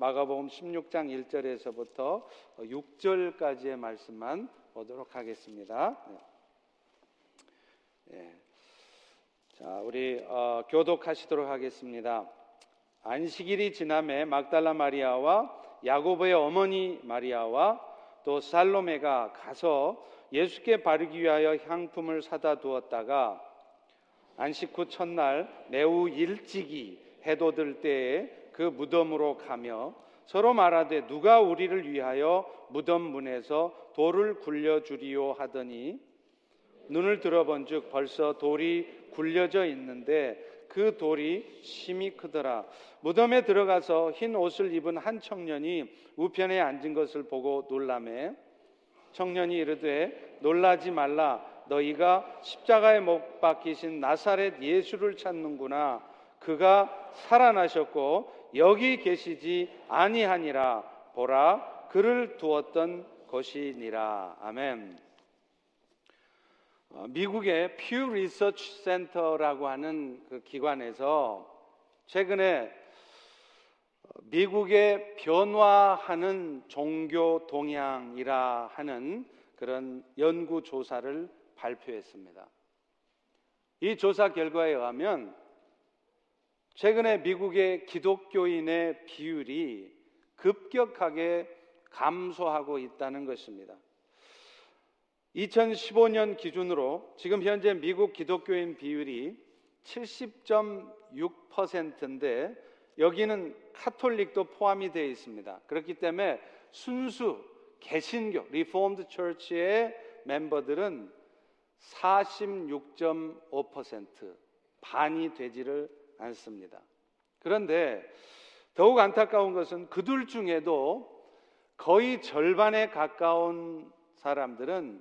마가복음 16장 1절에서부터 6절까지의 말씀만 보도록 하겠습니다. 네. 자, 우리 교독하시도록 하겠습니다. 안식일이 지남에 막달라 마리아와 야고보의 어머니 마리아와 또 살로메가 가서 예수께 바르기 위하여 향품을 사다 두었다가 안식 후 첫날 매우 일찍이 해도 들 때에 그 무덤으로 가며 서로 말하되 누가 우리를 위하여 무덤 문에서 돌을 굴려주리요 하더니 눈을 들어본즉 벌써 돌이 굴려져 있는데 그 돌이 심히 크더라. 무덤에 들어가서 흰 옷을 입은 한 청년이 우편에 앉은 것을 보고 놀라매 청년이 이르되 놀라지 말라. 너희가 십자가에 못 박히신 나사렛 예수를 찾는구나. 그가 살아나셨고 여기 계시지 아니하니라. 보라 그를 두었던 것이니라. 아멘. 미국의 퓨 리서치 센터라고 하는 그 기관에서 최근에 미국의 변화하는 종교 동향이라 하는 그런 연구 조사를 발표했습니다. 이 조사 결과에 의하면 최근에 미국의 기독교인의 비율이 급격하게 감소하고 있다는 것입니다. 2015년 기준으로 지금 현재 미국 기독교인 비율이 70.6%인데 여기는 카톨릭도 포함이 되어 있습니다. 그렇기 때문에 순수 개신교 리폼드 처치의 멤버들은 46.5% 반이 되지를 않습니다. 그런데 더욱 안타까운 것은 그들 중에도 거의 절반에 가까운 사람들은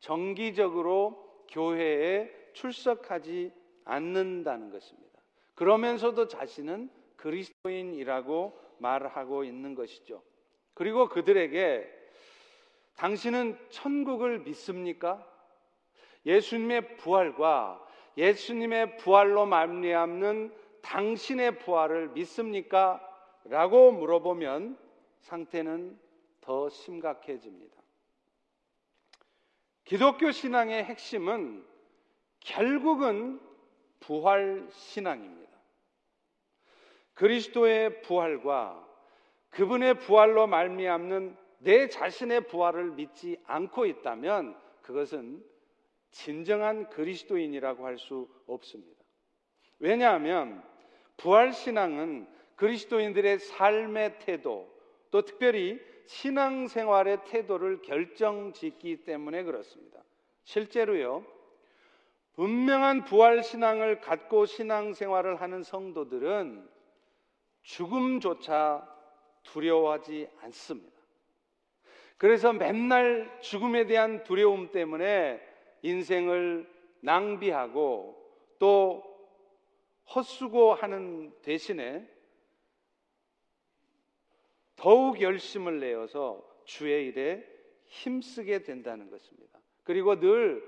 정기적으로 교회에 출석하지 않는다는 것입니다. 그러면서도 자신은 그리스도인이라고 말하고 있는 것이죠. 그리고 그들에게 당신은 천국을 믿습니까? 예수님의 부활과 예수님의 부활로 말미암는 당신의 부활을 믿습니까? 라고 물어보면 상태는 더 심각해집니다. 기독교 신앙의 핵심은 결국은 부활 신앙입니다. 그리스도의 부활과 그분의 부활로 말미암는 내 자신의 부활을 믿지 않고 있다면 그것은 진정한 그리스도인이라고 할 수 없습니다. 왜냐하면 부활 신앙은 그리스도인들의 삶의 태도, 또 특별히 신앙생활의 태도를 결정짓기 때문에 그렇습니다. 실제로요, 분명한 부활신앙을 갖고 신앙생활을 하는 성도들은 죽음조차 두려워하지 않습니다. 그래서 맨날 죽음에 대한 두려움 때문에 인생을 낭비하고 또 헛수고하는 대신에 더욱 열심을 내어서 주의 일에 힘쓰게 된다는 것입니다. 그리고 늘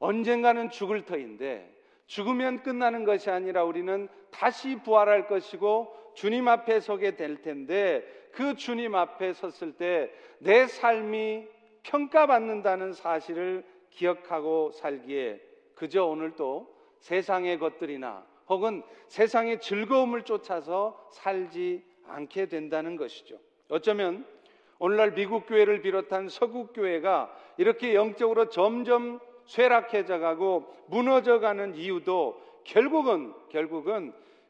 언젠가는 죽을 터인데 죽으면 끝나는 것이 아니라 우리는 다시 부활할 것이고 주님 앞에 서게 될 텐데 그 주님 앞에 섰을 때 내 삶이 평가받는다는 사실을 기억하고 살기에 그저 오늘도 세상의 것들이나 혹은 세상의 즐거움을 쫓아서 살지 않게 된다는 것이죠. 어쩌면 오늘날 미국 교회를 비롯한 서구 교회가 이렇게 영적으로 점점 쇠락해져 가고 무너져 가는 이유도 결국은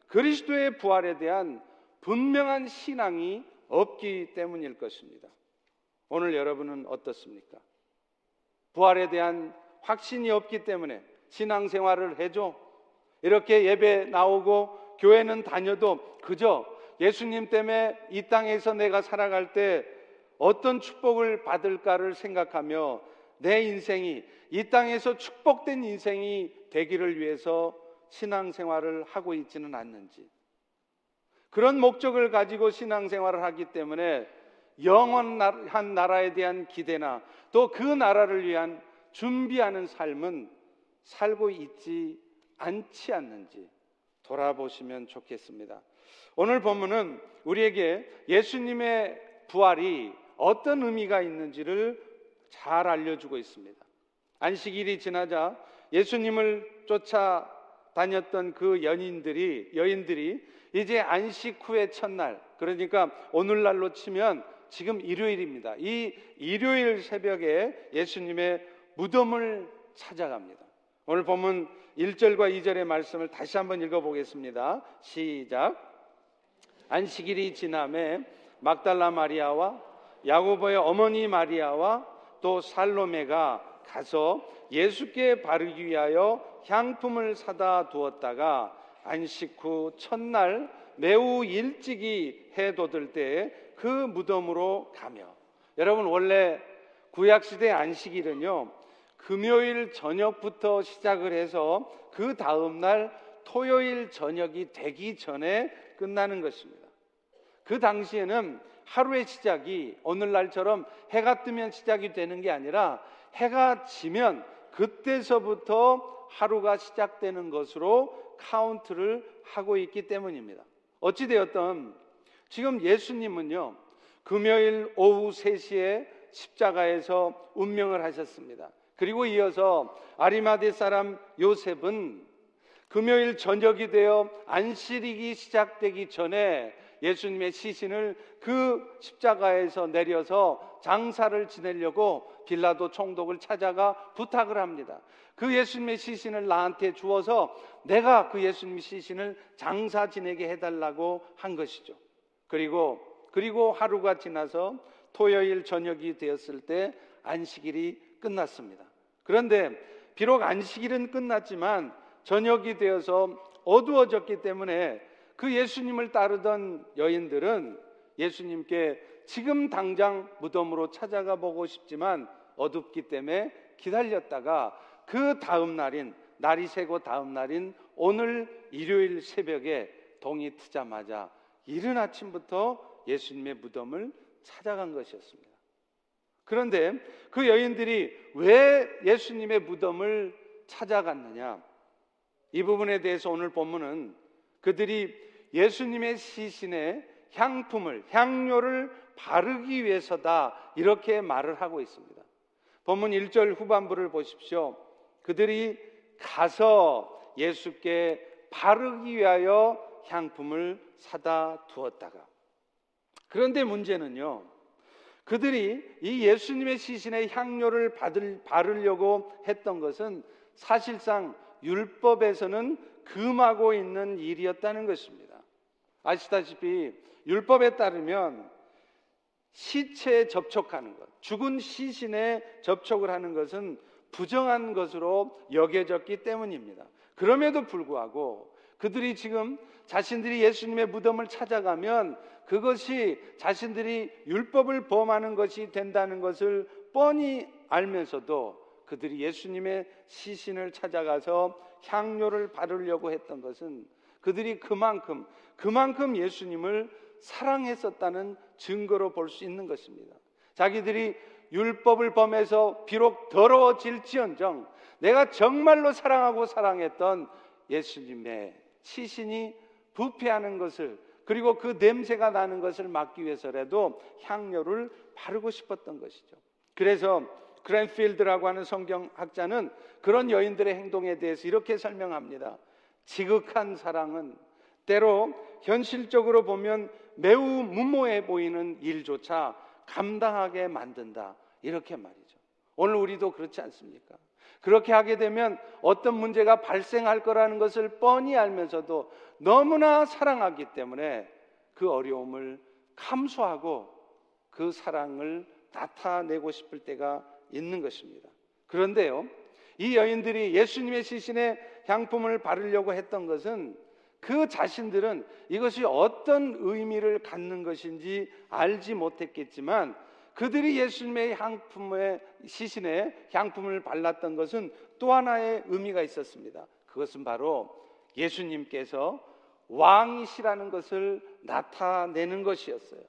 그리스도의 부활에 대한 분명한 신앙이 없기 때문일 것입니다. 오늘 여러분은 어떻습니까? 부활에 대한 확신이 없기 때문에 신앙생활을 해줘, 이렇게 예배 나오고 교회는 다녀도 그저 예수님 때문에 이 땅에서 내가 살아갈 때 어떤 축복을 받을까를 생각하며 내 인생이 이 땅에서 축복된 인생이 되기를 위해서 신앙생활을 하고 있지는 않는지, 그런 목적을 가지고 신앙생활을 하기 때문에 영원한 나라에 대한 기대나 또 그 나라를 위한 준비하는 삶은 살고 있지 않지 않는지 돌아보시면 좋겠습니다. 오늘 본문은 우리에게 예수님의 부활이 어떤 의미가 있는지를 잘 알려주고 있습니다. 안식일이 지나자 예수님을 쫓아다녔던 그 여인들이 이제 안식 후의 첫날, 그러니까 오늘날로 치면 지금 일요일입니다. 이 일요일 새벽에 예수님의 무덤을 찾아갑니다. 오늘 보면 1절과 2절의 말씀을 다시 한번 읽어보겠습니다. 시작. 안식일이 지남에 막달라 마리아와 야고보의 어머니 마리아와 또 살로메가 가서 예수께 바르기 위하여 향품을 사다 두었다가 안식 후 첫날 매우 일찍이 해돋을 때에 그 무덤으로 가며. 여러분, 원래 구약시대 안식일은요 금요일 저녁부터 시작을 해서 그 다음날 토요일 저녁이 되기 전에 끝나는 것입니다. 그 당시에는 하루의 시작이 오늘날처럼 해가 뜨면 시작이 되는 게 아니라 해가 지면 그때서부터 하루가 시작되는 것으로 카운트를 하고 있기 때문입니다. 어찌되었든 지금 예수님은요 금요일 오후 3시에 십자가에서 운명을 하셨습니다. 그리고 이어서 아리마대 사람 요셉은 금요일 저녁이 되어 안식일이 시작되기 전에 예수님의 시신을 그 십자가에서 내려서 장사를 지내려고 빌라도 총독을 찾아가 부탁을 합니다. 그 예수님의 시신을 나한테 주어서 내가 그 예수님의 시신을 장사 지내게 해달라고 한 것이죠. 그리고 하루가 지나서 토요일 저녁이 되었을 때 안식일이 끝났습니다. 그런데 비록 안식일은 끝났지만 저녁이 되어서 어두워졌기 때문에 그 예수님을 따르던 여인들은 예수님께 지금 당장 무덤으로 찾아가 보고 싶지만 어둡기 때문에 기다렸다가 그 다음 날인 날이 새고 다음 날인 오늘 일요일 새벽에 동이 트자마자 이른 아침부터 예수님의 무덤을 찾아간 것이었습니다. 그런데 그 여인들이 왜 예수님의 무덤을 찾아갔느냐? 이 부분에 대해서 오늘 본문은 그들이 예수님의 시신에 향료를 바르기 위해서다 이렇게 말을 하고 있습니다. 본문 1절 후반부를 보십시오. 그들이 가서 예수께 바르기 위하여 향품을 사다 두었다가. 그런데 문제는요 그들이 이 예수님의 시신에 향료를 바르려고 했던 것은 사실상 율법에서는 금하고 있는 일이었다는 것입니다. 아시다시피 율법에 따르면 시체에 접촉하는 것, 죽은 시신에 접촉을 하는 것은 부정한 것으로 여겨졌기 때문입니다. 그럼에도 불구하고 그들이 지금 자신들이 예수님의 무덤을 찾아가면 그것이 자신들이 율법을 범하는 것이 된다는 것을 뻔히 알면서도 그들이 예수님의 시신을 찾아가서 향료를 바르려고 했던 것은 그들이 그만큼 예수님을 사랑했었다는 증거로 볼 수 있는 것입니다. 자기들이 율법을 범해서 비록 더러워질지언정 내가 정말로 사랑하고 사랑했던 예수님의 시신이 부패하는 것을, 그리고 그 냄새가 나는 것을 막기 위해서라도 향료를 바르고 싶었던 것이죠. 그래서 그랜필드라고 하는 성경학자는 그런 여인들의 행동에 대해서 이렇게 설명합니다. 지극한 사랑은 때로 현실적으로 보면 매우 무모해 보이는 일조차 감당하게 만든다 이렇게 말이죠. 오늘 우리도 그렇지 않습니까? 그렇게 하게 되면 어떤 문제가 발생할 거라는 것을 뻔히 알면서도 너무나 사랑하기 때문에 그 어려움을 감수하고 그 사랑을 나타내고 싶을 때가 있는 것입니다. 그런데요 이 여인들이 예수님의 시신에 향품을 바르려고 했던 것은 그 자신들은 이것이 어떤 의미를 갖는 것인지 알지 못했겠지만 그들이 예수님의 시신에 향품을 발랐던 것은 또 하나의 의미가 있었습니다. 그것은 바로 예수님께서 왕이시라는 것을 나타내는 것이었어요.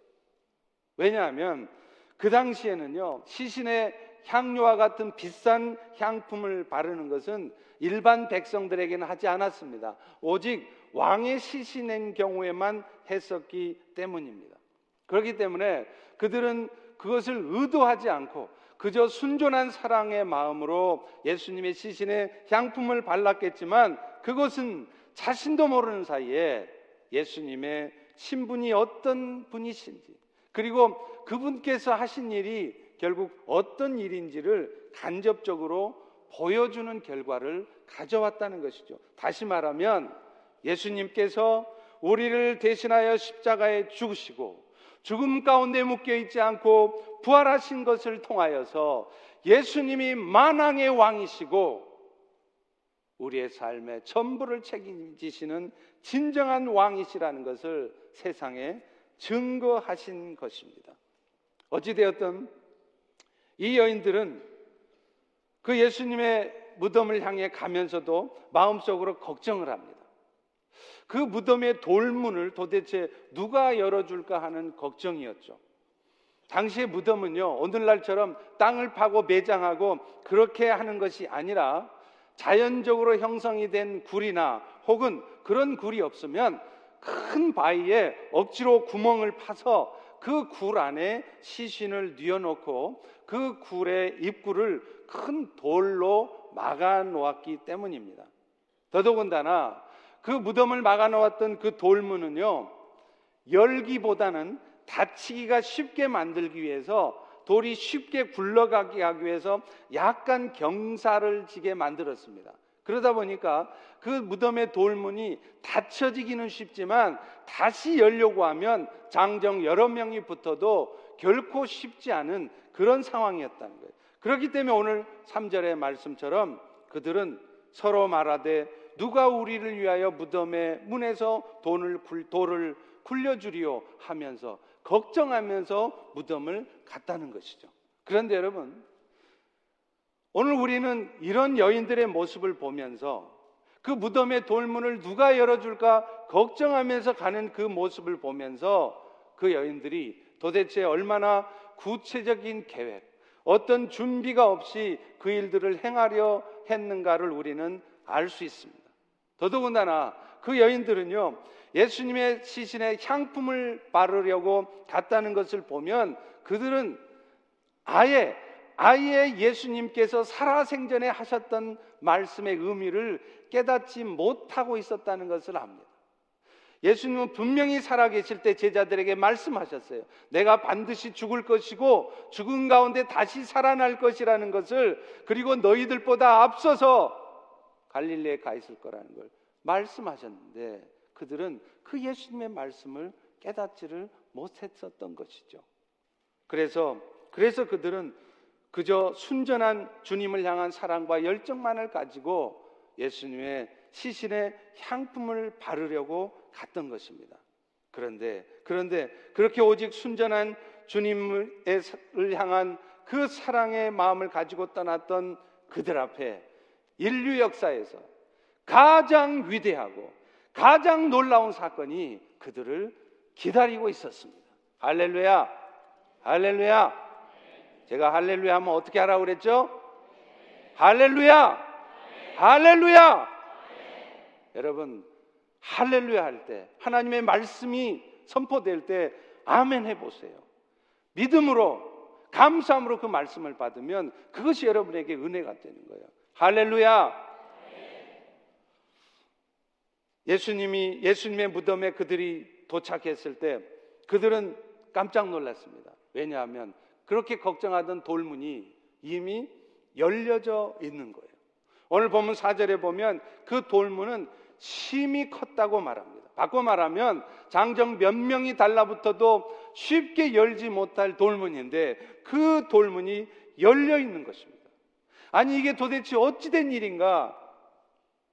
왜냐하면 그 당시에는요 시신에 향료와 같은 비싼 향품을 바르는 것은 일반 백성들에게는 하지 않았습니다. 오직 왕의 시신인 경우에만 했었기 때문입니다. 그렇기 때문에 그들은 그것을 의도하지 않고 그저 순전한 사랑의 마음으로 예수님의 시신에 향품을 발랐겠지만, 그것은 자신도 모르는 사이에 예수님의 신분이 어떤 분이신지, 그리고 그분께서 하신 일이 결국 어떤 일인지를 간접적으로 보여주는 결과를 가져왔다는 것이죠. 다시 말하면 예수님께서 우리를 대신하여 십자가에 죽으시고 죽음 가운데 묶여있지 않고 부활하신 것을 통하여서 예수님이 만왕의 왕이시고 우리의 삶의 전부를 책임지시는 진정한 왕이시라는 것을 세상에 증거하신 것입니다. 어찌되었든 이 여인들은 그 예수님의 무덤을 향해 가면서도 마음속으로 걱정을 합니다. 그 무덤의 돌문을 도대체 누가 열어줄까 하는 걱정이었죠. 당시의 무덤은요, 오늘날처럼 땅을 파고 매장하고 그렇게 하는 것이 아니라 자연적으로 형성이 된 굴이나, 혹은 그런 굴이 없으면 큰 바위에 억지로 구멍을 파서 그 굴 안에 시신을 뉘어놓고 그 굴의 입구를 큰 돌로 막아 놓았기 때문입니다. 더더군다나 그 무덤을 막아 놓았던 그 돌문은요, 열기보다는 닫히기가 쉽게 만들기 위해서, 돌이 쉽게 굴러가게 하기 위해서 약간 경사를 지게 만들었습니다. 그러다 보니까 그 무덤의 돌문이 닫혀지기는 쉽지만 다시 열려고 하면 장정 여러 명이 붙어도 결코 쉽지 않은 그런 상황이었다는 거예요. 그렇기 때문에 오늘 3절의 말씀처럼 그들은 서로 말하되 누가 우리를 위하여 무덤의 문에서 돌을 굴려주리요 하면서 걱정하면서 무덤을 갔다는 것이죠. 그런데 여러분, 오늘 우리는 이런 여인들의 모습을 보면서 그 무덤의 돌문을 누가 열어줄까 걱정하면서 가는 그 모습을 보면서 그 여인들이 도대체 얼마나 구체적인 계획, 어떤 준비가 없이 그 일들을 행하려 했는가를 우리는 알 수 있습니다. 더더군다나 그 여인들은요, 예수님의 시신에 향품을 바르려고 갔다는 것을 보면 그들은 아예 예수님께서 살아생전에 하셨던 말씀의 의미를 깨닫지 못하고 있었다는 것을 압니다. 예수님은 분명히 살아계실 때 제자들에게 말씀하셨어요. 내가 반드시 죽을 것이고 죽은 가운데 다시 살아날 것이라는 것을, 그리고 너희들보다 앞서서 갈릴리에 가 있을 거라는 걸 말씀하셨는데 그들은 그 예수님의 말씀을 깨닫지를 못했었던 것이죠. 그래서 그들은 그저 순전한 주님을 향한 사랑과 열정만을 가지고 예수님의 시신에 향품을 바르려고 갔던 것입니다. 그런데 그렇게 오직 순전한 주님을 향한 그 사랑의 마음을 가지고 떠났던 그들 앞에 인류 역사에서 가장 위대하고 가장 놀라운 사건이 그들을 기다리고 있었습니다. 할렐루야! 할렐루야! 제가 할렐루야 하면 어떻게 하라고 그랬죠? 할렐루야! 할렐루야! 여러분, 할렐루야 할 때, 하나님의 말씀이 선포될 때 아멘 해보세요. 믿음으로, 감사함으로 그 말씀을 받으면 그것이 여러분에게 은혜가 되는 거예요. 할렐루야! 예수님의 무덤에 그들이 도착했을 때 그들은 깜짝 놀랐습니다. 왜냐하면 그렇게 걱정하던 돌문이 이미 열려져 있는 거예요. 오늘 보면 4절에 보면 그 돌문은 심히 컸다고 말합니다. 바꿔 말하면 장정 몇 명이 달라붙어도 쉽게 열지 못할 돌문인데 그 돌문이 열려 있는 것입니다. 아니, 이게 도대체 어찌 된 일인가?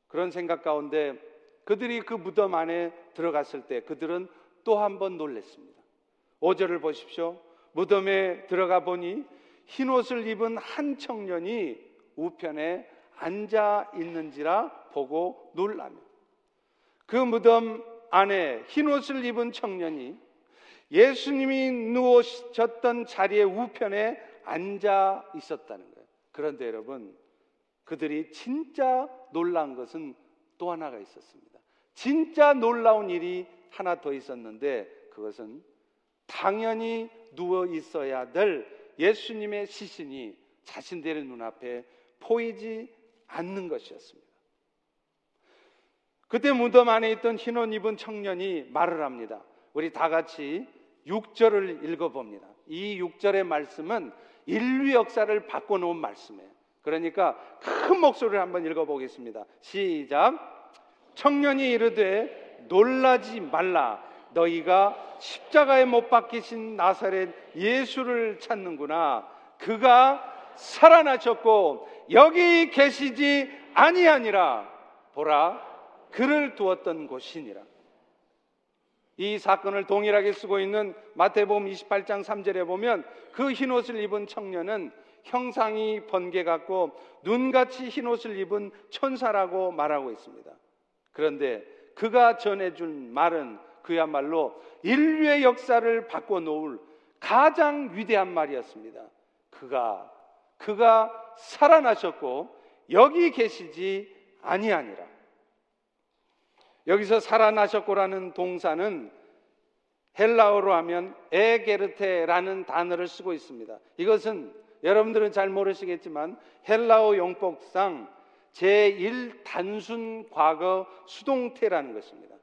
그런 생각 가운데 그들이 그 무덤 안에 들어갔을 때 그들은 또 한 번 놀랐습니다. 5절을 보십시오. 무덤에 들어가 보니 흰옷을 입은 한 청년이 우편에 앉아 있는지라 보고 놀라며, 그 무덤 안에 흰옷을 입은 청년이 예수님이 누우셨던 자리의 우편에 앉아 있었다는 거예요. 그런데 여러분, 그들이 진짜 놀란 것은 또 하나가 있었습니다. 진짜 놀라운 일이 하나 더 있었는데, 그것은 당연히 누워 있어야 될 예수님의 시신이 자신들의 눈앞에 보이지 않는 것이었습니다. 그때 무덤 안에 있던 흰옷 입은 청년이 말을 합니다. 우리 다 같이 6절을 읽어봅니다. 이 6절의 말씀은 인류 역사를 바꿔놓은 말씀이에요. 그러니까 큰 목소리를 한번 읽어보겠습니다. 시작! 청년이 이르되 놀라지 말라, 너희가 십자가에 못 박히신 나사렛 예수를 찾는구나. 그가 살아나셨고 여기 계시지 아니하니라. 보라, 그를 두었던 곳이니라. 이 사건을 동일하게 쓰고 있는 마태복음 28장 3절에 보면, 그 흰옷을 입은 청년은 형상이 번개 같고 눈같이 흰옷을 입은 천사라고 말하고 있습니다. 그런데 그가 전해준 말은 그야말로 인류의 역사를 바꿔놓을 가장 위대한 말이었습니다. 그가 살아나셨고 여기 계시지 아니하니라. 여기서 살아나셨고라는 동사는 헬라어로 하면 에게르테라는 단어를 쓰고 있습니다. 이것은 여러분들은 잘 모르시겠지만 헬라어 용법상 제1단순 과거 수동태라는 것입니다.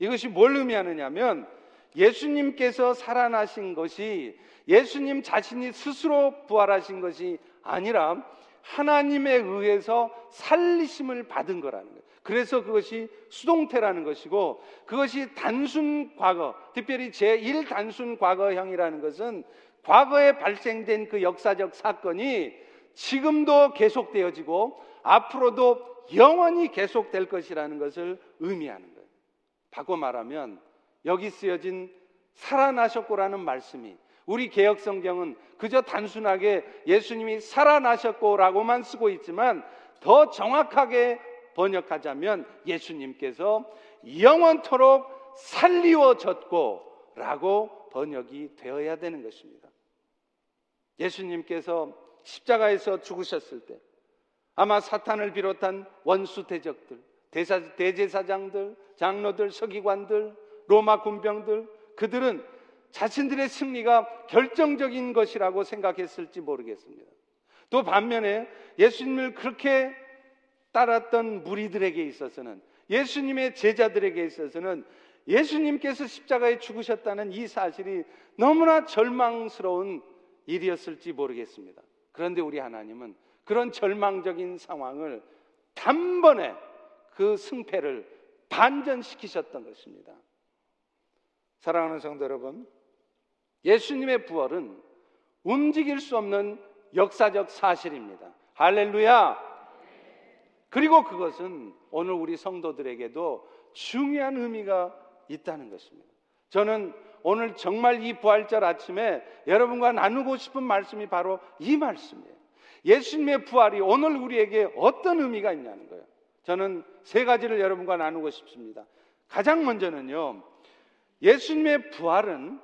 이것이 뭘 의미하느냐면, 예수님께서 살아나신 것이 예수님 자신이 스스로 부활하신 것이 아니라 하나님에 의해서 살리심을 받은 거라는 거예요. 그래서 그것이 수동태라는 것이고, 그것이 단순 과거, 특별히 제1단순 과거형이라는 것은 과거에 발생된 그 역사적 사건이 지금도 계속되어지고 앞으로도 영원히 계속될 것이라는 것을 의미하는 거예요. 바꿔 말하면 여기 쓰여진 살아나셨고라는 말씀이, 우리 개역성경은 그저 단순하게 예수님이 살아나셨고라고만 쓰고 있지만 더 정확하게 번역하자면 예수님께서 영원토록 살리워졌고 라고 번역이 되어야 되는 것입니다. 예수님께서 십자가에서 죽으셨을 때 아마 사탄을 비롯한 원수 대적들, 대제사장들, 장로들, 서기관들, 로마 군병들, 그들은 자신들의 승리가 결정적인 것이라고 생각했을지 모르겠습니다. 또 반면에 예수님을 그렇게 따랐던 무리들에게 있어서는, 예수님의 제자들에게 있어서는 예수님께서 십자가에 죽으셨다는 이 사실이 너무나 절망스러운 일이었을지 모르겠습니다. 그런데 우리 하나님은 그런 절망적인 상황을 단번에 그 승패를 반전시키셨던 것입니다. 사랑하는 성도 여러분, 예수님의 부활은 움직일 수 없는 역사적 사실입니다. 할렐루야! 그리고 그것은 오늘 우리 성도들에게도 중요한 의미가 있다는 것입니다. 저는 오늘 정말 이 부활절 아침에 여러분과 나누고 싶은 말씀이 바로 이 말씀이에요. 예수님의 부활이 오늘 우리에게 어떤 의미가 있냐는 거예요. 저는 세 가지를 여러분과 나누고 싶습니다. 가장 먼저는요, 예수님의 부활은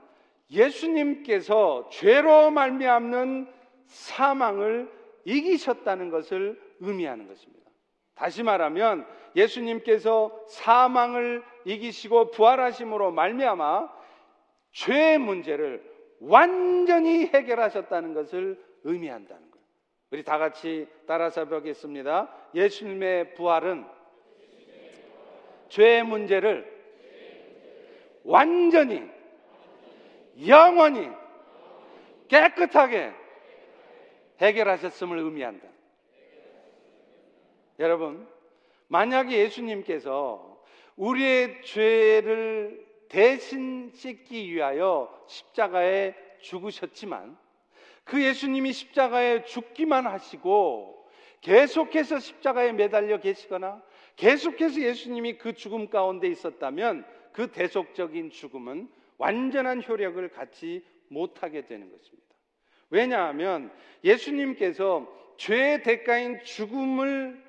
예수님께서 죄로 말미암는 사망을 이기셨다는 것을 의미하는 것입니다. 다시 말하면 예수님께서 사망을 이기시고 부활하심으로 말미암아 죄의 문제를 완전히 해결하셨다는 것을 의미한다는 거예요. 우리 다 같이 따라서 뵙겠습니다. 예수님의 부활은 죄의 문제를 완전히, 영원히, 깨끗하게 해결하셨음을 의미한다. 여러분, 만약에 예수님께서 우리의 죄를 대신 씻기 위하여 십자가에 죽으셨지만, 그 예수님이 십자가에 죽기만 하시고 계속해서 십자가에 매달려 계시거나 계속해서 예수님이 그 죽음 가운데 있었다면, 그 대속적인 죽음은 완전한 효력을 갖지 못하게 되는 것입니다. 왜냐하면 예수님께서 죄의 대가인 죽음을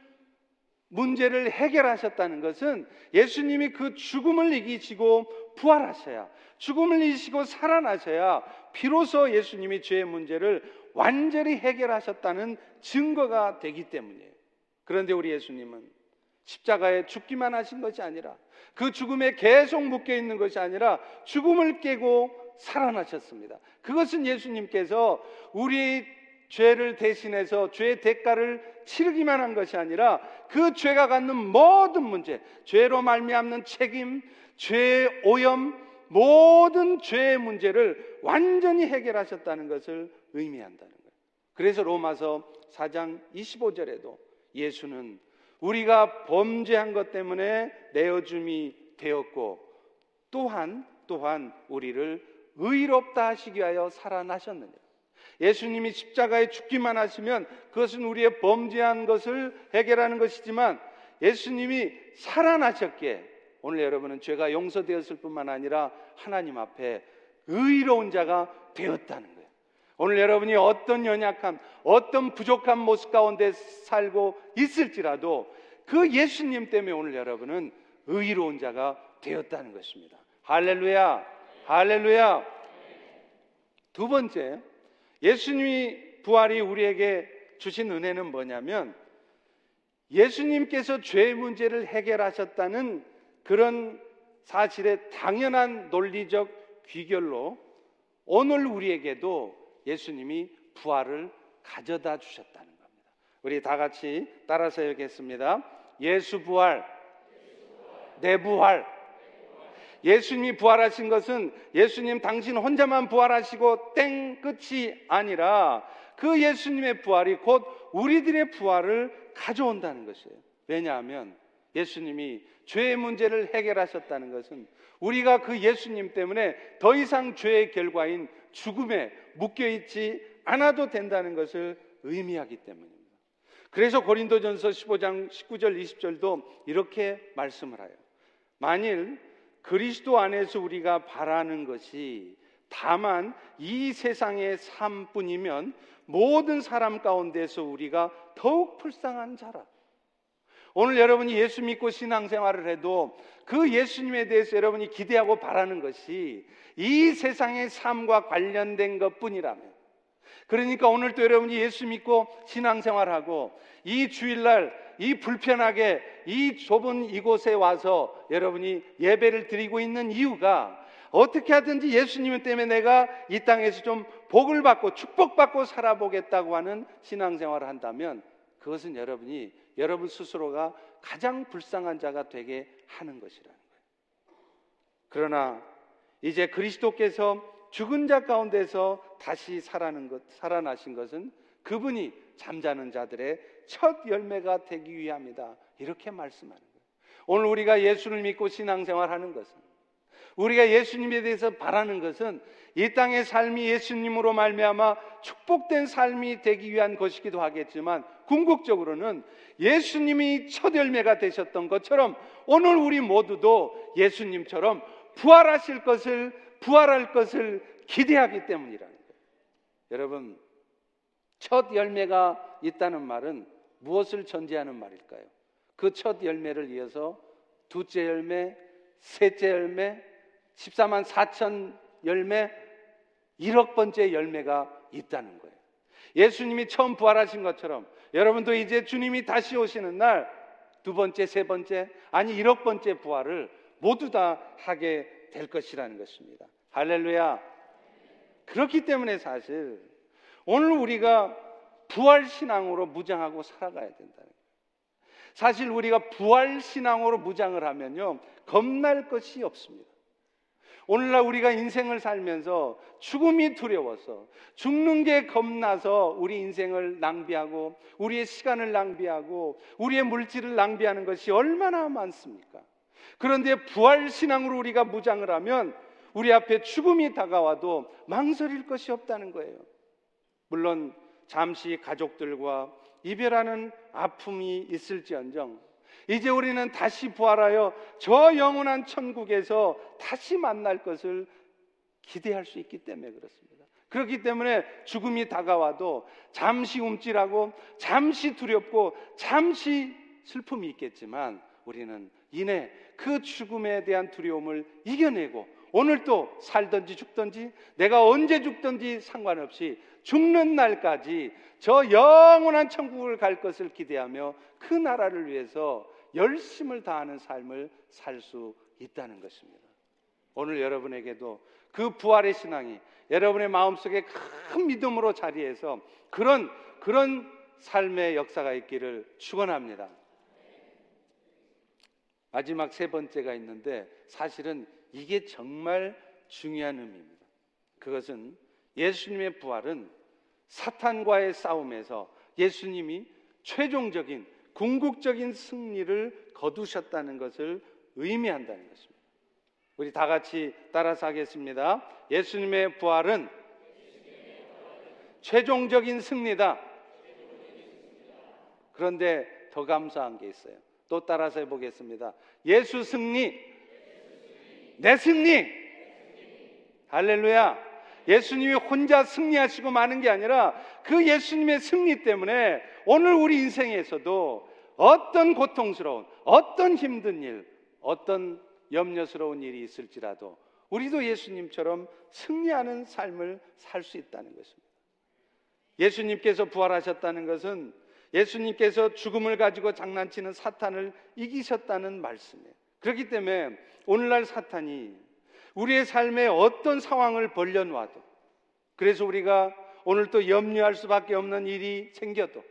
문제를 해결하셨다는 것은 예수님이 그 죽음을 이기시고 부활하셔야, 죽음을 이기시고 살아나셔야 비로소 예수님이 죄의 문제를 완전히 해결하셨다는 증거가 되기 때문이에요. 그런데 우리 예수님은 십자가에 죽기만 하신 것이 아니라, 그 죽음에 계속 묶여 있는 것이 아니라 죽음을 깨고 살아나셨습니다. 그것은 예수님께서 우리의 죄를 대신해서 죄의 대가를 치르기만 한 것이 아니라 그 죄가 갖는 모든 문제, 죄로 말미암는 책임, 죄의 오염, 모든 죄의 문제를 완전히 해결하셨다는 것을 의미한다는 거예요. 그래서 로마서 4장 25절에도 예수는 우리가 범죄한 것 때문에 내어줌이 되었고 또한 우리를 의롭다 하시기 위하여 살아나셨느니라. 예수님이 십자가에 죽기만 하시면 그것은 우리의 범죄한 것을 해결하는 것이지만, 예수님이 살아나셨기에 오늘 여러분은 죄가 용서되었을 뿐만 아니라 하나님 앞에 의로운 자가 되었다는 거예요. 오늘 여러분이 어떤 연약함, 어떤 부족한 모습 가운데 살고 있을지라도 그 예수님 때문에 오늘 여러분은 의로운 자가 되었다는 것입니다. 할렐루야, 할렐루야. 두 번째, 예수님이 부활이 우리에게 주신 은혜는 뭐냐면, 예수님께서 죄의 문제를 해결하셨다는 그런 사실의 당연한 논리적 귀결로 오늘 우리에게도 예수님이 부활을 가져다 주셨다는 겁니다. 우리 다 같이 따라서 읽겠습니다. 예수 부활, 내 부활. 예수님이 부활하신 것은 예수님 당신 혼자만 부활하시고 땡 끝이 아니라 그 예수님의 부활이 곧 우리들의 부활을 가져온다는 것이에요. 왜냐하면 예수님이 죄의 문제를 해결하셨다는 것은 우리가 그 예수님 때문에 더 이상 죄의 결과인 죽음에 묶여있지 않아도 된다는 것을 의미하기 때문입니다. 그래서 고린도전서 15장 19절 20절도 이렇게 말씀을 해요. 만일 그리스도 안에서 우리가 바라는 것이 다만 이 세상의 삶뿐이면 모든 사람 가운데서 우리가 더욱 불쌍한 자라. 오늘 여러분이 예수 믿고 신앙생활을 해도 그 예수님에 대해서 여러분이 기대하고 바라는 것이 이 세상의 삶과 관련된 것뿐이라면, 그러니까 오늘도 여러분이 예수 믿고 신앙생활하고 이 주일날 이 불편하게 이 좁은 이곳에 와서 여러분이 예배를 드리고 있는 이유가, 어떻게 하든지 예수님 때문에 내가 이 땅에서 좀 복을 받고 축복받고 살아보겠다고 하는 신앙생활을 한다면, 그것은 여러분이 여러분 스스로가 가장 불쌍한 자가 되게 하는 것이라는 거예요. 그러나 이제 그리스도께서 죽은 자 가운데서 다시 살아나신 것은 그분이 잠자는 자들의 첫 열매가 되기 위함이다, 이렇게 말씀하는 거예요. 오늘 우리가 예수를 믿고 신앙생활하는 것은, 우리가 예수님에 대해서 바라는 것은 이 땅의 삶이 예수님으로 말미암아 축복된 삶이 되기 위한 것이기도 하겠지만, 궁극적으로는 예수님이 첫 열매가 되셨던 것처럼 오늘 우리 모두도 예수님처럼 부활할 것을 기대하기 때문이라는 거예요. 여러분, 첫 열매가 있다는 말은 무엇을 전제하는 말일까요? 그 첫 열매를 이어서 둘째 열매, 셋째 열매, 14만 4천 열매, 1억 번째 열매가 있다는 거예요. 예수님이 처음 부활하신 것처럼 여러분도 이제 주님이 다시 오시는 날 두 번째, 세 번째, 아니 1억 번째 부활을 모두 다 하게 될 것이라는 것입니다. 할렐루야. 그렇기 때문에 사실 오늘 우리가 부활신앙으로 무장하고 살아가야 된다는 거예요. 사실 우리가 부활신앙으로 무장을 하면요, 겁날 것이 없습니다. 오늘날 우리가 인생을 살면서 죽음이 두려워서, 죽는 게 겁나서 우리 인생을 낭비하고 우리의 시간을 낭비하고 우리의 물질을 낭비하는 것이 얼마나 많습니까? 그런데 부활신앙으로 우리가 무장을 하면 우리 앞에 죽음이 다가와도 망설일 것이 없다는 거예요. 물론 잠시 가족들과 이별하는 아픔이 있을지언정 이제 우리는 다시 부활하여 저 영원한 천국에서 다시 만날 것을 기대할 수 있기 때문에 그렇습니다. 그렇기 때문에 죽음이 다가와도 잠시 움찔하고 잠시 두렵고 잠시 슬픔이 있겠지만, 우리는 이내 그 죽음에 대한 두려움을 이겨내고 오늘도 살든지 죽든지 내가 언제 죽든지 상관없이 죽는 날까지 저 영원한 천국을 갈 것을 기대하며 그 나라를 위해서 열심을 다하는 삶을 살 수 있다는 것입니다. 오늘 여러분에게도 그 부활의 신앙이 여러분의 마음속에 큰 믿음으로 자리해서 그런 삶의 역사가 있기를 축원합니다. 마지막 세 번째가 있는데 사실은 이게 정말 중요한 의미입니다. 그것은 예수님의 부활은 사탄과의 싸움에서 예수님이 최종적인 궁극적인 승리를 거두셨다는 것을 의미한다는 것입니다. 우리 다 같이 따라서 하겠습니다. 예수님의 부활은 최종적인 승리다. 그런데 더 감사한 게 있어요. 또 따라서 해보겠습니다. 예수 승리, 내 승리. 할렐루야. 예수님이 혼자 승리하시고 마는 게 아니라 그 예수님의 승리 때문에 오늘 우리 인생에서도 어떤 고통스러운, 어떤 힘든 일, 어떤 염려스러운 일이 있을지라도 우리도 예수님처럼 승리하는 삶을 살 수 있다는 것입니다. 예수님께서 부활하셨다는 것은 예수님께서 죽음을 가지고 장난치는 사탄을 이기셨다는 말씀이에요. 그렇기 때문에 오늘날 사탄이 우리의 삶에 어떤 상황을 벌려놓아도, 그래서 우리가 오늘 또 염려할 수밖에 없는 일이 생겨도,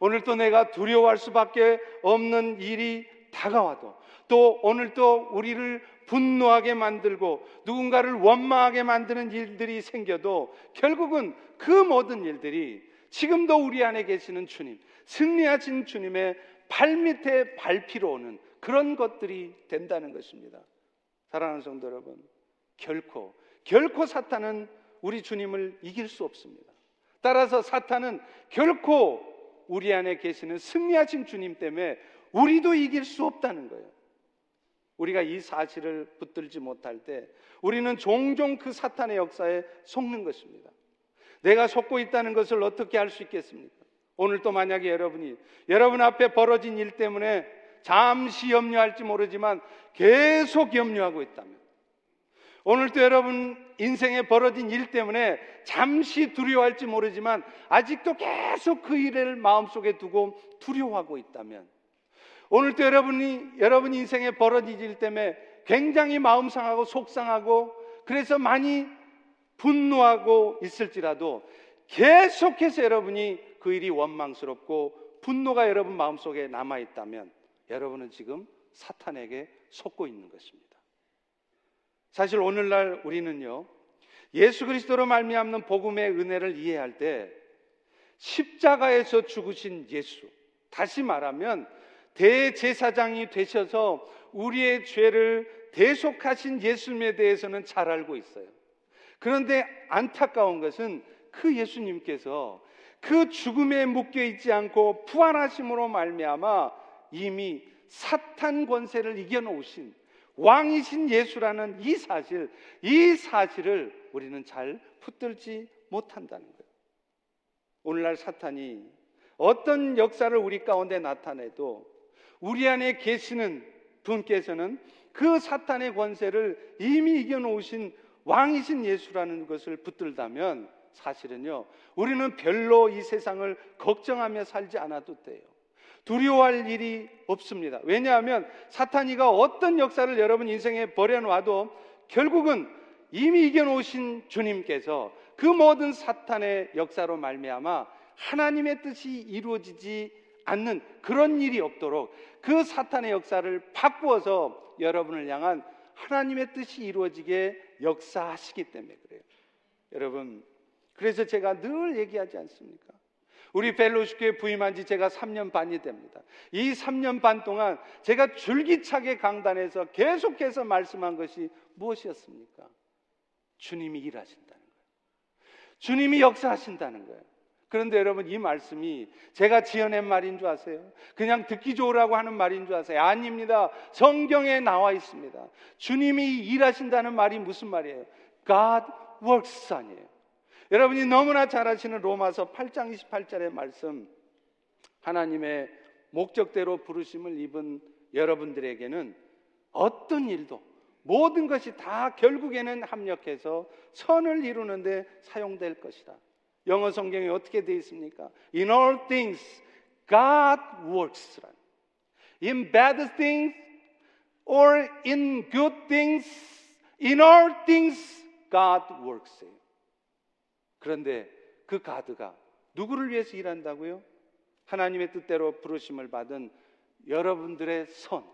오늘 또 내가 두려워할 수밖에 없는 일이 다가와도, 또 오늘 또 우리를 분노하게 만들고 누군가를 원망하게 만드는 일들이 생겨도 결국은 그 모든 일들이 지금도 우리 안에 계시는 주님, 승리하신 주님의 발밑에 밟히러 오는 그런 것들이 된다는 것입니다. 사랑하는 성도 여러분, 결코 사탄은 우리 주님을 이길 수 없습니다. 따라서 사탄은 결코 우리 안에 계시는 승리하신 주님 때문에 우리도 이길 수 없다는 거예요. 우리가 이 사실을 붙들지 못할 때 우리는 종종 그 사탄의 역사에 속는 것입니다. 내가 속고 있다는 것을 어떻게 알 수 있겠습니까? 오늘 또 만약에 여러분이 여러분 앞에 벌어진 일 때문에 잠시 염려할지 모르지만 계속 염려하고 있다면, 오늘 또 여러분 인생에 벌어진 일 때문에 잠시 두려워할지 모르지만 아직도 계속 그 일을 마음속에 두고 두려워하고 있다면, 오늘 또 여러분이 여러분 인생에 벌어진 일 때문에 굉장히 마음 상하고 속상하고 그래서 많이 분노하고 있을지라도 계속해서 여러분이 그 일이 원망스럽고 분노가 여러분 마음속에 남아있다면 여러분은 지금 사탄에게 속고 있는 것입니다. 사실 오늘날 우리는요, 예수 그리스도로 말미암는 복음의 은혜를 이해할 때 십자가에서 죽으신 예수, 다시 말하면 대제사장이 되셔서 우리의 죄를 대속하신 예수님에 대해서는 잘 알고 있어요. 그런데 안타까운 것은 그 예수님께서 그 죽음에 묶여 있지 않고 부활하심으로 말미암아 이미 사탄 권세를 이겨놓으신 왕이신 예수라는 이 사실을 우리는 잘 붙들지 못한다는 거예요. 오늘날 사탄이 어떤 역사를 우리 가운데 나타내도 우리 안에 계시는 분께서는 그 사탄의 권세를 이미 이겨놓으신 왕이신 예수라는 것을 붙들다면 사실은요, 우리는 별로 이 세상을 걱정하며 살지 않아도 돼요. 두려워할 일이 없습니다. 왜냐하면 사탄이가 어떤 역사를 여러분 인생에 벌여놔도 결국은 이미 이겨놓으신 주님께서 그 모든 사탄의 역사로 말미암아 하나님의 뜻이 이루어지지 않는 그런 일이 없도록 그 사탄의 역사를 바꾸어서 여러분을 향한 하나님의 뜻이 이루어지게 역사하시기 때문에 그래요. 여러분, 그래서 제가 늘 얘기하지 않습니까? 우리 휄로쉽교회 부임한 지 제가 3년 반이 됩니다. 이 3년 반 동안 제가 줄기차게 강단에서 계속해서 말씀한 것이 무엇이었습니까? 주님이 일하신다는 거예요. 주님이 역사하신다는 거예요. 그런데 여러분, 이 말씀이 제가 지어낸 말인 줄 아세요? 그냥 듣기 좋으라고 하는 말인 줄 아세요? 아닙니다. 성경에 나와 있습니다. 주님이 일하신다는 말이 무슨 말이에요? God works 아니에요. 여러분이 너무나 잘 아시는 로마서 8장 28절의 말씀, 하나님의 목적대로 부르심을 입은 여러분들에게는 어떤 일도 모든 것이 다 결국에는 합력해서 선을 이루는 데 사용될 것이다. 영어 성경에 어떻게 되어 있습니까? In all things, God works. In bad things or in good things, in all things, God works. 그런데 그 God가 누구를 위해서 일한다고요? 하나님의 뜻대로 부르심을 받은 여러분들의 선,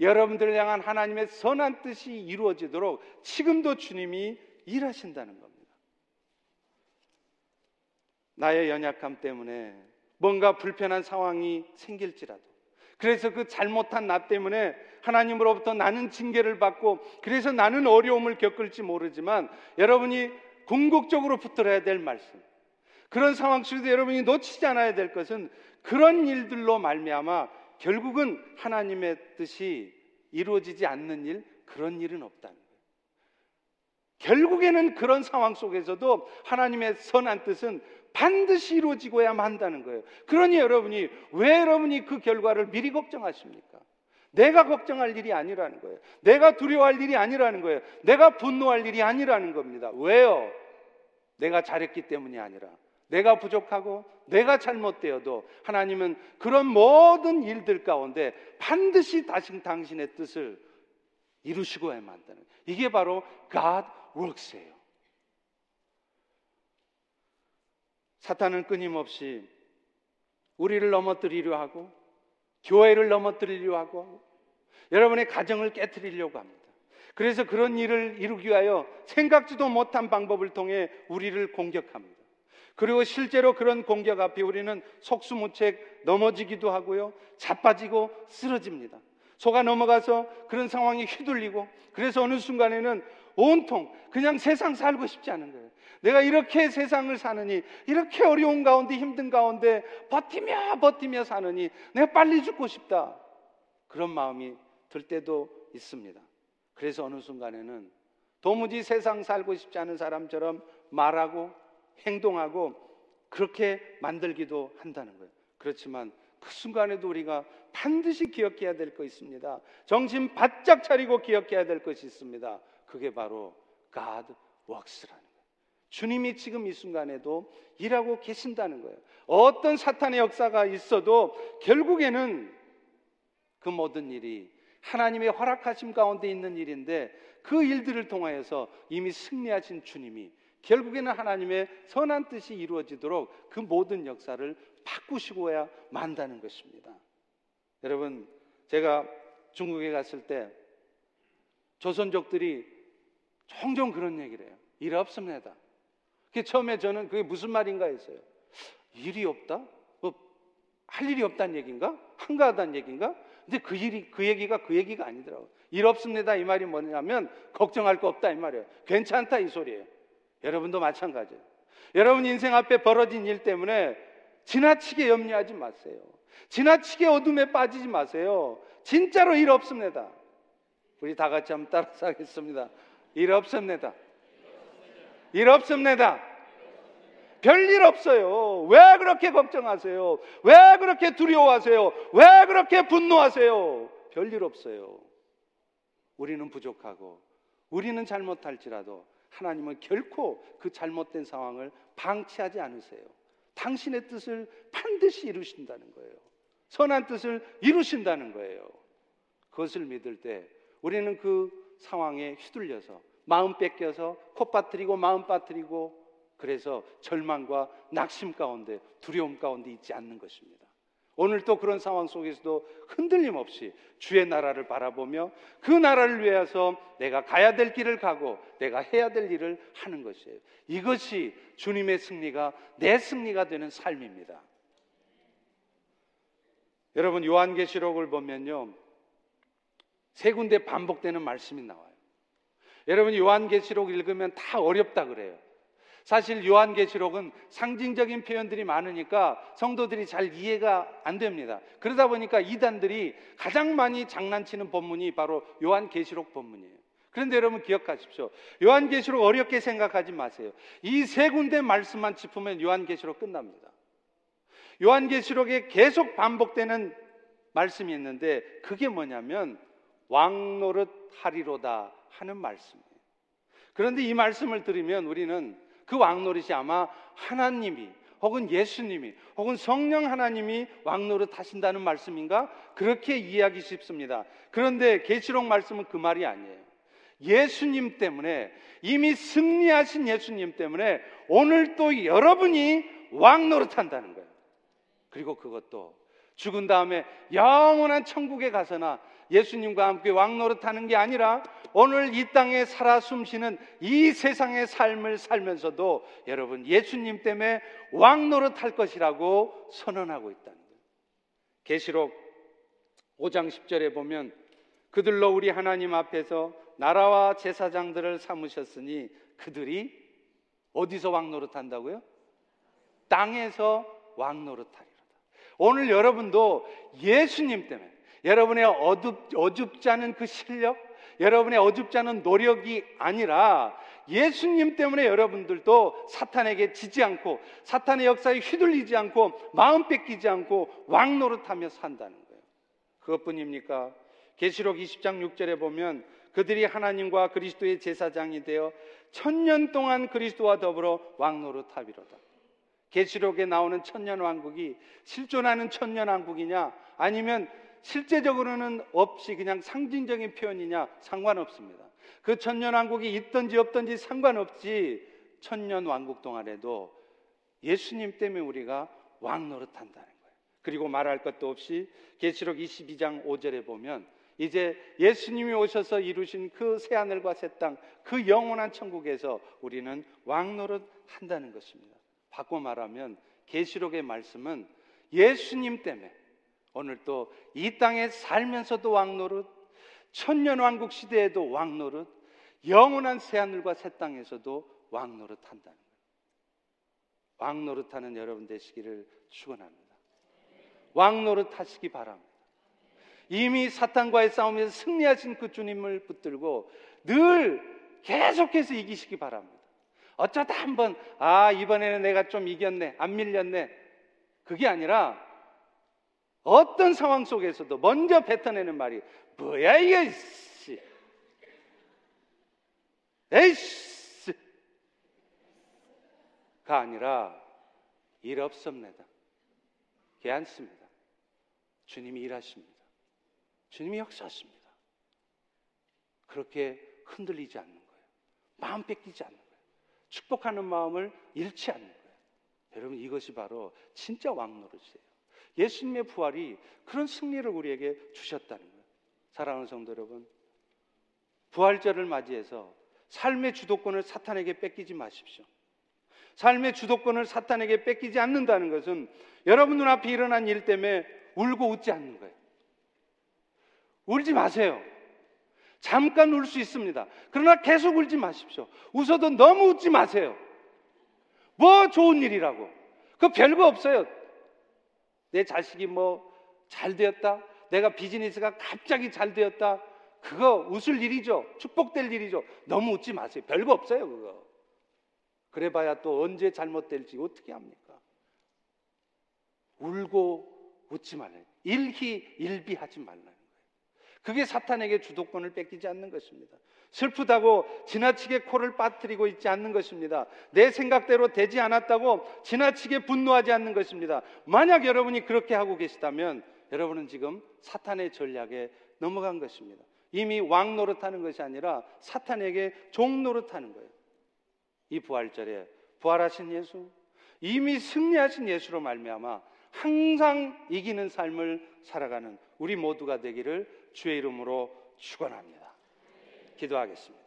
여러분들을 향한 하나님의 선한 뜻이 이루어지도록 지금도 주님이 일하신다는 겁니다. 나의 연약함 때문에 뭔가 불편한 상황이 생길지라도, 그래서 그 잘못한 나 때문에 하나님으로부터 나는 징계를 받고, 그래서 나는 어려움을 겪을지 모르지만, 여러분이 궁극적으로 붙들어야 될 말씀, 그런 상황 속에서 여러분이 놓치지 않아야 될 것은 그런 일들로 말미암아 결국은 하나님의 뜻이 이루어지지 않는 일, 그런 일은 없다는 거예요. 결국에는 그런 상황 속에서도 하나님의 선한 뜻은 반드시 이루어지고야 한다는 거예요. 그러니 여러분이, 왜 여러분이 그 결과를 미리 걱정하십니까? 내가 걱정할 일이 아니라는 거예요. 내가 두려워할 일이 아니라는 거예요. 내가 분노할 일이 아니라는 겁니다. 왜요? 내가 잘했기 때문이 아니라, 내가 부족하고 내가 잘못되어도 하나님은 그런 모든 일들 가운데 반드시 다시 당신의 뜻을 이루시고야 만드는, 이게 바로 God works예요. 사탄은 끊임없이 우리를 넘어뜨리려 하고, 교회를 넘어뜨리려 하고, 여러분의 가정을 깨뜨리려고 합니다. 그래서 그런 일을 이루기 위하여 생각지도 못한 방법을 통해 우리를 공격합니다. 그리고 실제로 그런 공격 앞에 우리는 속수무책 넘어지기도 하고요, 자빠지고 쓰러집니다. 속아 넘어가서 그런 상황이 휘둘리고, 그래서 어느 순간에는 온통 그냥 세상 살고 싶지 않은 거예요. 내가 이렇게 세상을 사느니, 이렇게 어려운 가운데 힘든 가운데 버티며 사느니 내가 빨리 죽고 싶다, 그런 마음이 들 때도 있습니다. 그래서 어느 순간에는 도무지 세상 살고 싶지 않은 사람처럼 말하고 행동하고 그렇게 만들기도 한다는 거예요. 그렇지만 그 순간에도 우리가 반드시 기억해야 될 거 있습니다. 정신 바짝 차리고 기억해야 될 것이 있습니다. 그게 바로 God works라는 거예요. 주님이 지금 이 순간에도 일하고 계신다는 거예요. 어떤 사탄의 역사가 있어도 결국에는 그 모든 일이 하나님의 허락하심 가운데 있는 일인데, 그 일들을 통하여서 이미 승리하신 주님이 결국에는 하나님의 선한 뜻이 이루어지도록 그 모든 역사를 바꾸시고야 만다는 것입니다. 여러분, 제가 중국에 갔을 때 조선족들이 종종 그런 얘기를 해요. 일 없습니다. 처음에 저는 그게 무슨 말인가 했어요. 일이 없다? 뭐 할 일이 없다는 얘기인가? 한가하다는 얘기인가? 근데 그 얘기가 아니더라고요. 일 없습니다, 이 말이 뭐냐면 걱정할 거 없다, 이 말이에요. 괜찮다, 이 소리예요. 여러분도 마찬가지예요. 여러분 인생 앞에 벌어진 일 때문에 지나치게 염려하지 마세요. 지나치게 어둠에 빠지지 마세요. 진짜로 일 없습니다. 우리 다 같이 한번 따라서 하겠습니다. 일 없습니다. 일 없습니다. 별일 없어요. 왜 그렇게 걱정하세요? 왜 그렇게 두려워하세요? 왜 그렇게 분노하세요? 별일 없어요. 우리는 부족하고 우리는 잘못할지라도 하나님은 결코 그 잘못된 상황을 방치하지 않으세요. 당신의 뜻을 반드시 이루신다는 거예요. 선한 뜻을 이루신다는 거예요. 그것을 믿을 때 우리는 그 상황에 휘둘려서 마음 뺏겨서 코 빠뜨리고 마음 빠뜨리고, 그래서 절망과 낙심 가운데, 두려움 가운데 있지 않는 것입니다. 오늘 또 그런 상황 속에서도 흔들림 없이 주의 나라를 바라보며 그 나라를 위해서 내가 가야 될 길을 가고 내가 해야 될 일을 하는 것이에요. 이것이 주님의 승리가 내 승리가 되는 삶입니다. 여러분, 요한계시록을 보면요, 세 군데 반복되는 말씀이 나와요. 여러분, 요한계시록 읽으면 다 어렵다 그래요. 사실 요한계시록은 상징적인 표현들이 많으니까 성도들이 잘 이해가 안 됩니다. 그러다 보니까 이단들이 가장 많이 장난치는 본문이 바로 요한계시록 본문이에요. 그런데 여러분 기억하십시오. 요한계시록 어렵게 생각하지 마세요. 이 세 군데 말씀만 짚으면 요한계시록 끝납니다. 요한계시록에 계속 반복되는 말씀이 있는데, 그게 뭐냐면 왕노릇하리로다 하는 말씀이에요. 그런데 이 말씀을 들으면 우리는 그 왕노릇이 아마 하나님이 혹은 예수님이 혹은 성령 하나님이 왕노릇 하신다는 말씀인가? 그렇게 이해하기 쉽습니다. 그런데 계시록 말씀은 그 말이 아니에요. 예수님 때문에, 이미 승리하신 예수님 때문에 오늘 또 여러분이 왕노릇 한다는 거예요. 그리고 그것도 죽은 다음에 영원한 천국에 가서나 예수님과 함께 왕노릇하는 게 아니라 오늘 이 땅에 살아 숨쉬는 이 세상의 삶을 살면서도 여러분 예수님 때문에 왕노릇할 것이라고 선언하고 있다는 거예요. 계시록 5장 10절에 보면 그들로 우리 하나님 앞에서 나라와 제사장들을 삼으셨으니 그들이 어디서 왕노릇한다고요? 땅에서 왕노릇하리로다. 오늘 여러분도 예수님 때문에 여러분의 어줍지 않은 그 실력, 여러분의 어줍지 않은 노력이 아니라 예수님 때문에 여러분들도 사탄에게 지지 않고 사탄의 역사에 휘둘리지 않고 마음 뺏기지 않고 왕노릇하며 산다는 거예요. 그것뿐입니까? 계시록 20장 6절에 보면 그들이 하나님과 그리스도의 제사장이 되어 1000년 동안 그리스도와 더불어 왕노릇하리로다. 계시록에 나오는 1000년 왕국이 실존하는 1000년 왕국이냐, 아니면 실제적으로는 없이 그냥 상징적인 표현이냐, 상관없습니다. 그 1000년 왕국이 있든지 없든지 상관없지 1000년 왕국 동안에도 예수님 때문에 우리가 왕노릇한다는 거예요. 그리고 말할 것도 없이 계시록 22장 5절에 보면 이제 예수님이 오셔서 이루신 그 새하늘과 새 땅, 그 영원한 천국에서 우리는 왕노릇한다는 것입니다. 바꿔 말하면 계시록의 말씀은 예수님 때문에 오늘 또 이 땅에 살면서도 왕노릇, 1000년 왕국 시대에도 왕노릇, 영원한 새하늘과 새 땅에서도 왕노릇한다는 거예요. 왕노릇하는 여러분 되시기를 축원합니다. 왕노릇하시기 바랍니다. 이미 사탄과의 싸움에서 승리하신 그 주님을 붙들고 늘 계속해서 이기시기 바랍니다. 어쩌다 한번 이번에는 내가 좀 이겼네, 안 밀렸네, 그게 아니라 어떤 상황 속에서도 먼저 뱉어내는 말이 뭐야 이게, 씨, 에이씨 가 아니라 일 없습니다. 괜찮습니다. 주님이 일하십니다. 주님이 역사하십니다. 그렇게 흔들리지 않는 거예요. 마음 뺏기지 않는 거예요. 축복하는 마음을 잃지 않는 거예요. 여러분, 이것이 바로 진짜 왕노릇이에요. 예수님의 부활이 그런 승리를 우리에게 주셨다는 거예요. 사랑하는 성도 여러분, 부활절을 맞이해서 삶의 주도권을 사탄에게 뺏기지 마십시오. 삶의 주도권을 사탄에게 뺏기지 않는다는 것은 여러분 눈앞에 일어난 일 때문에 울고 웃지 않는 거예요. 울지 마세요. 잠깐 울 수 있습니다. 그러나 계속 울지 마십시오. 웃어도 너무 웃지 마세요. 뭐 좋은 일이라고, 그거 별거 없어요. 내 자식이 뭐 잘 되었다, 내가 비즈니스가 갑자기 잘 되었다, 그거 웃을 일이죠. 축복될 일이죠. 너무 웃지 마세요. 별거 없어요, 그거. 그래봐야 또 언제 잘못될지 어떻게 합니까? 울고 웃지 말라요. 일희일비하지 말라요. 그게 사탄에게 주도권을 뺏기지 않는 것입니다. 슬프다고 지나치게 코를 빠뜨리고 있지 않는 것입니다. 내 생각대로 되지 않았다고 지나치게 분노하지 않는 것입니다. 만약 여러분이 그렇게 하고 계시다면 여러분은 지금 사탄의 전략에 넘어간 것입니다. 이미 왕 노릇하는 것이 아니라 사탄에게 종 노릇하는 거예요. 이 부활절에 부활하신 예수, 이미 승리하신 예수로 말미암아 항상 이기는 삶을 살아가는 우리 모두가 되기를 주의 이름으로 축원합니다. 기도하겠습니다.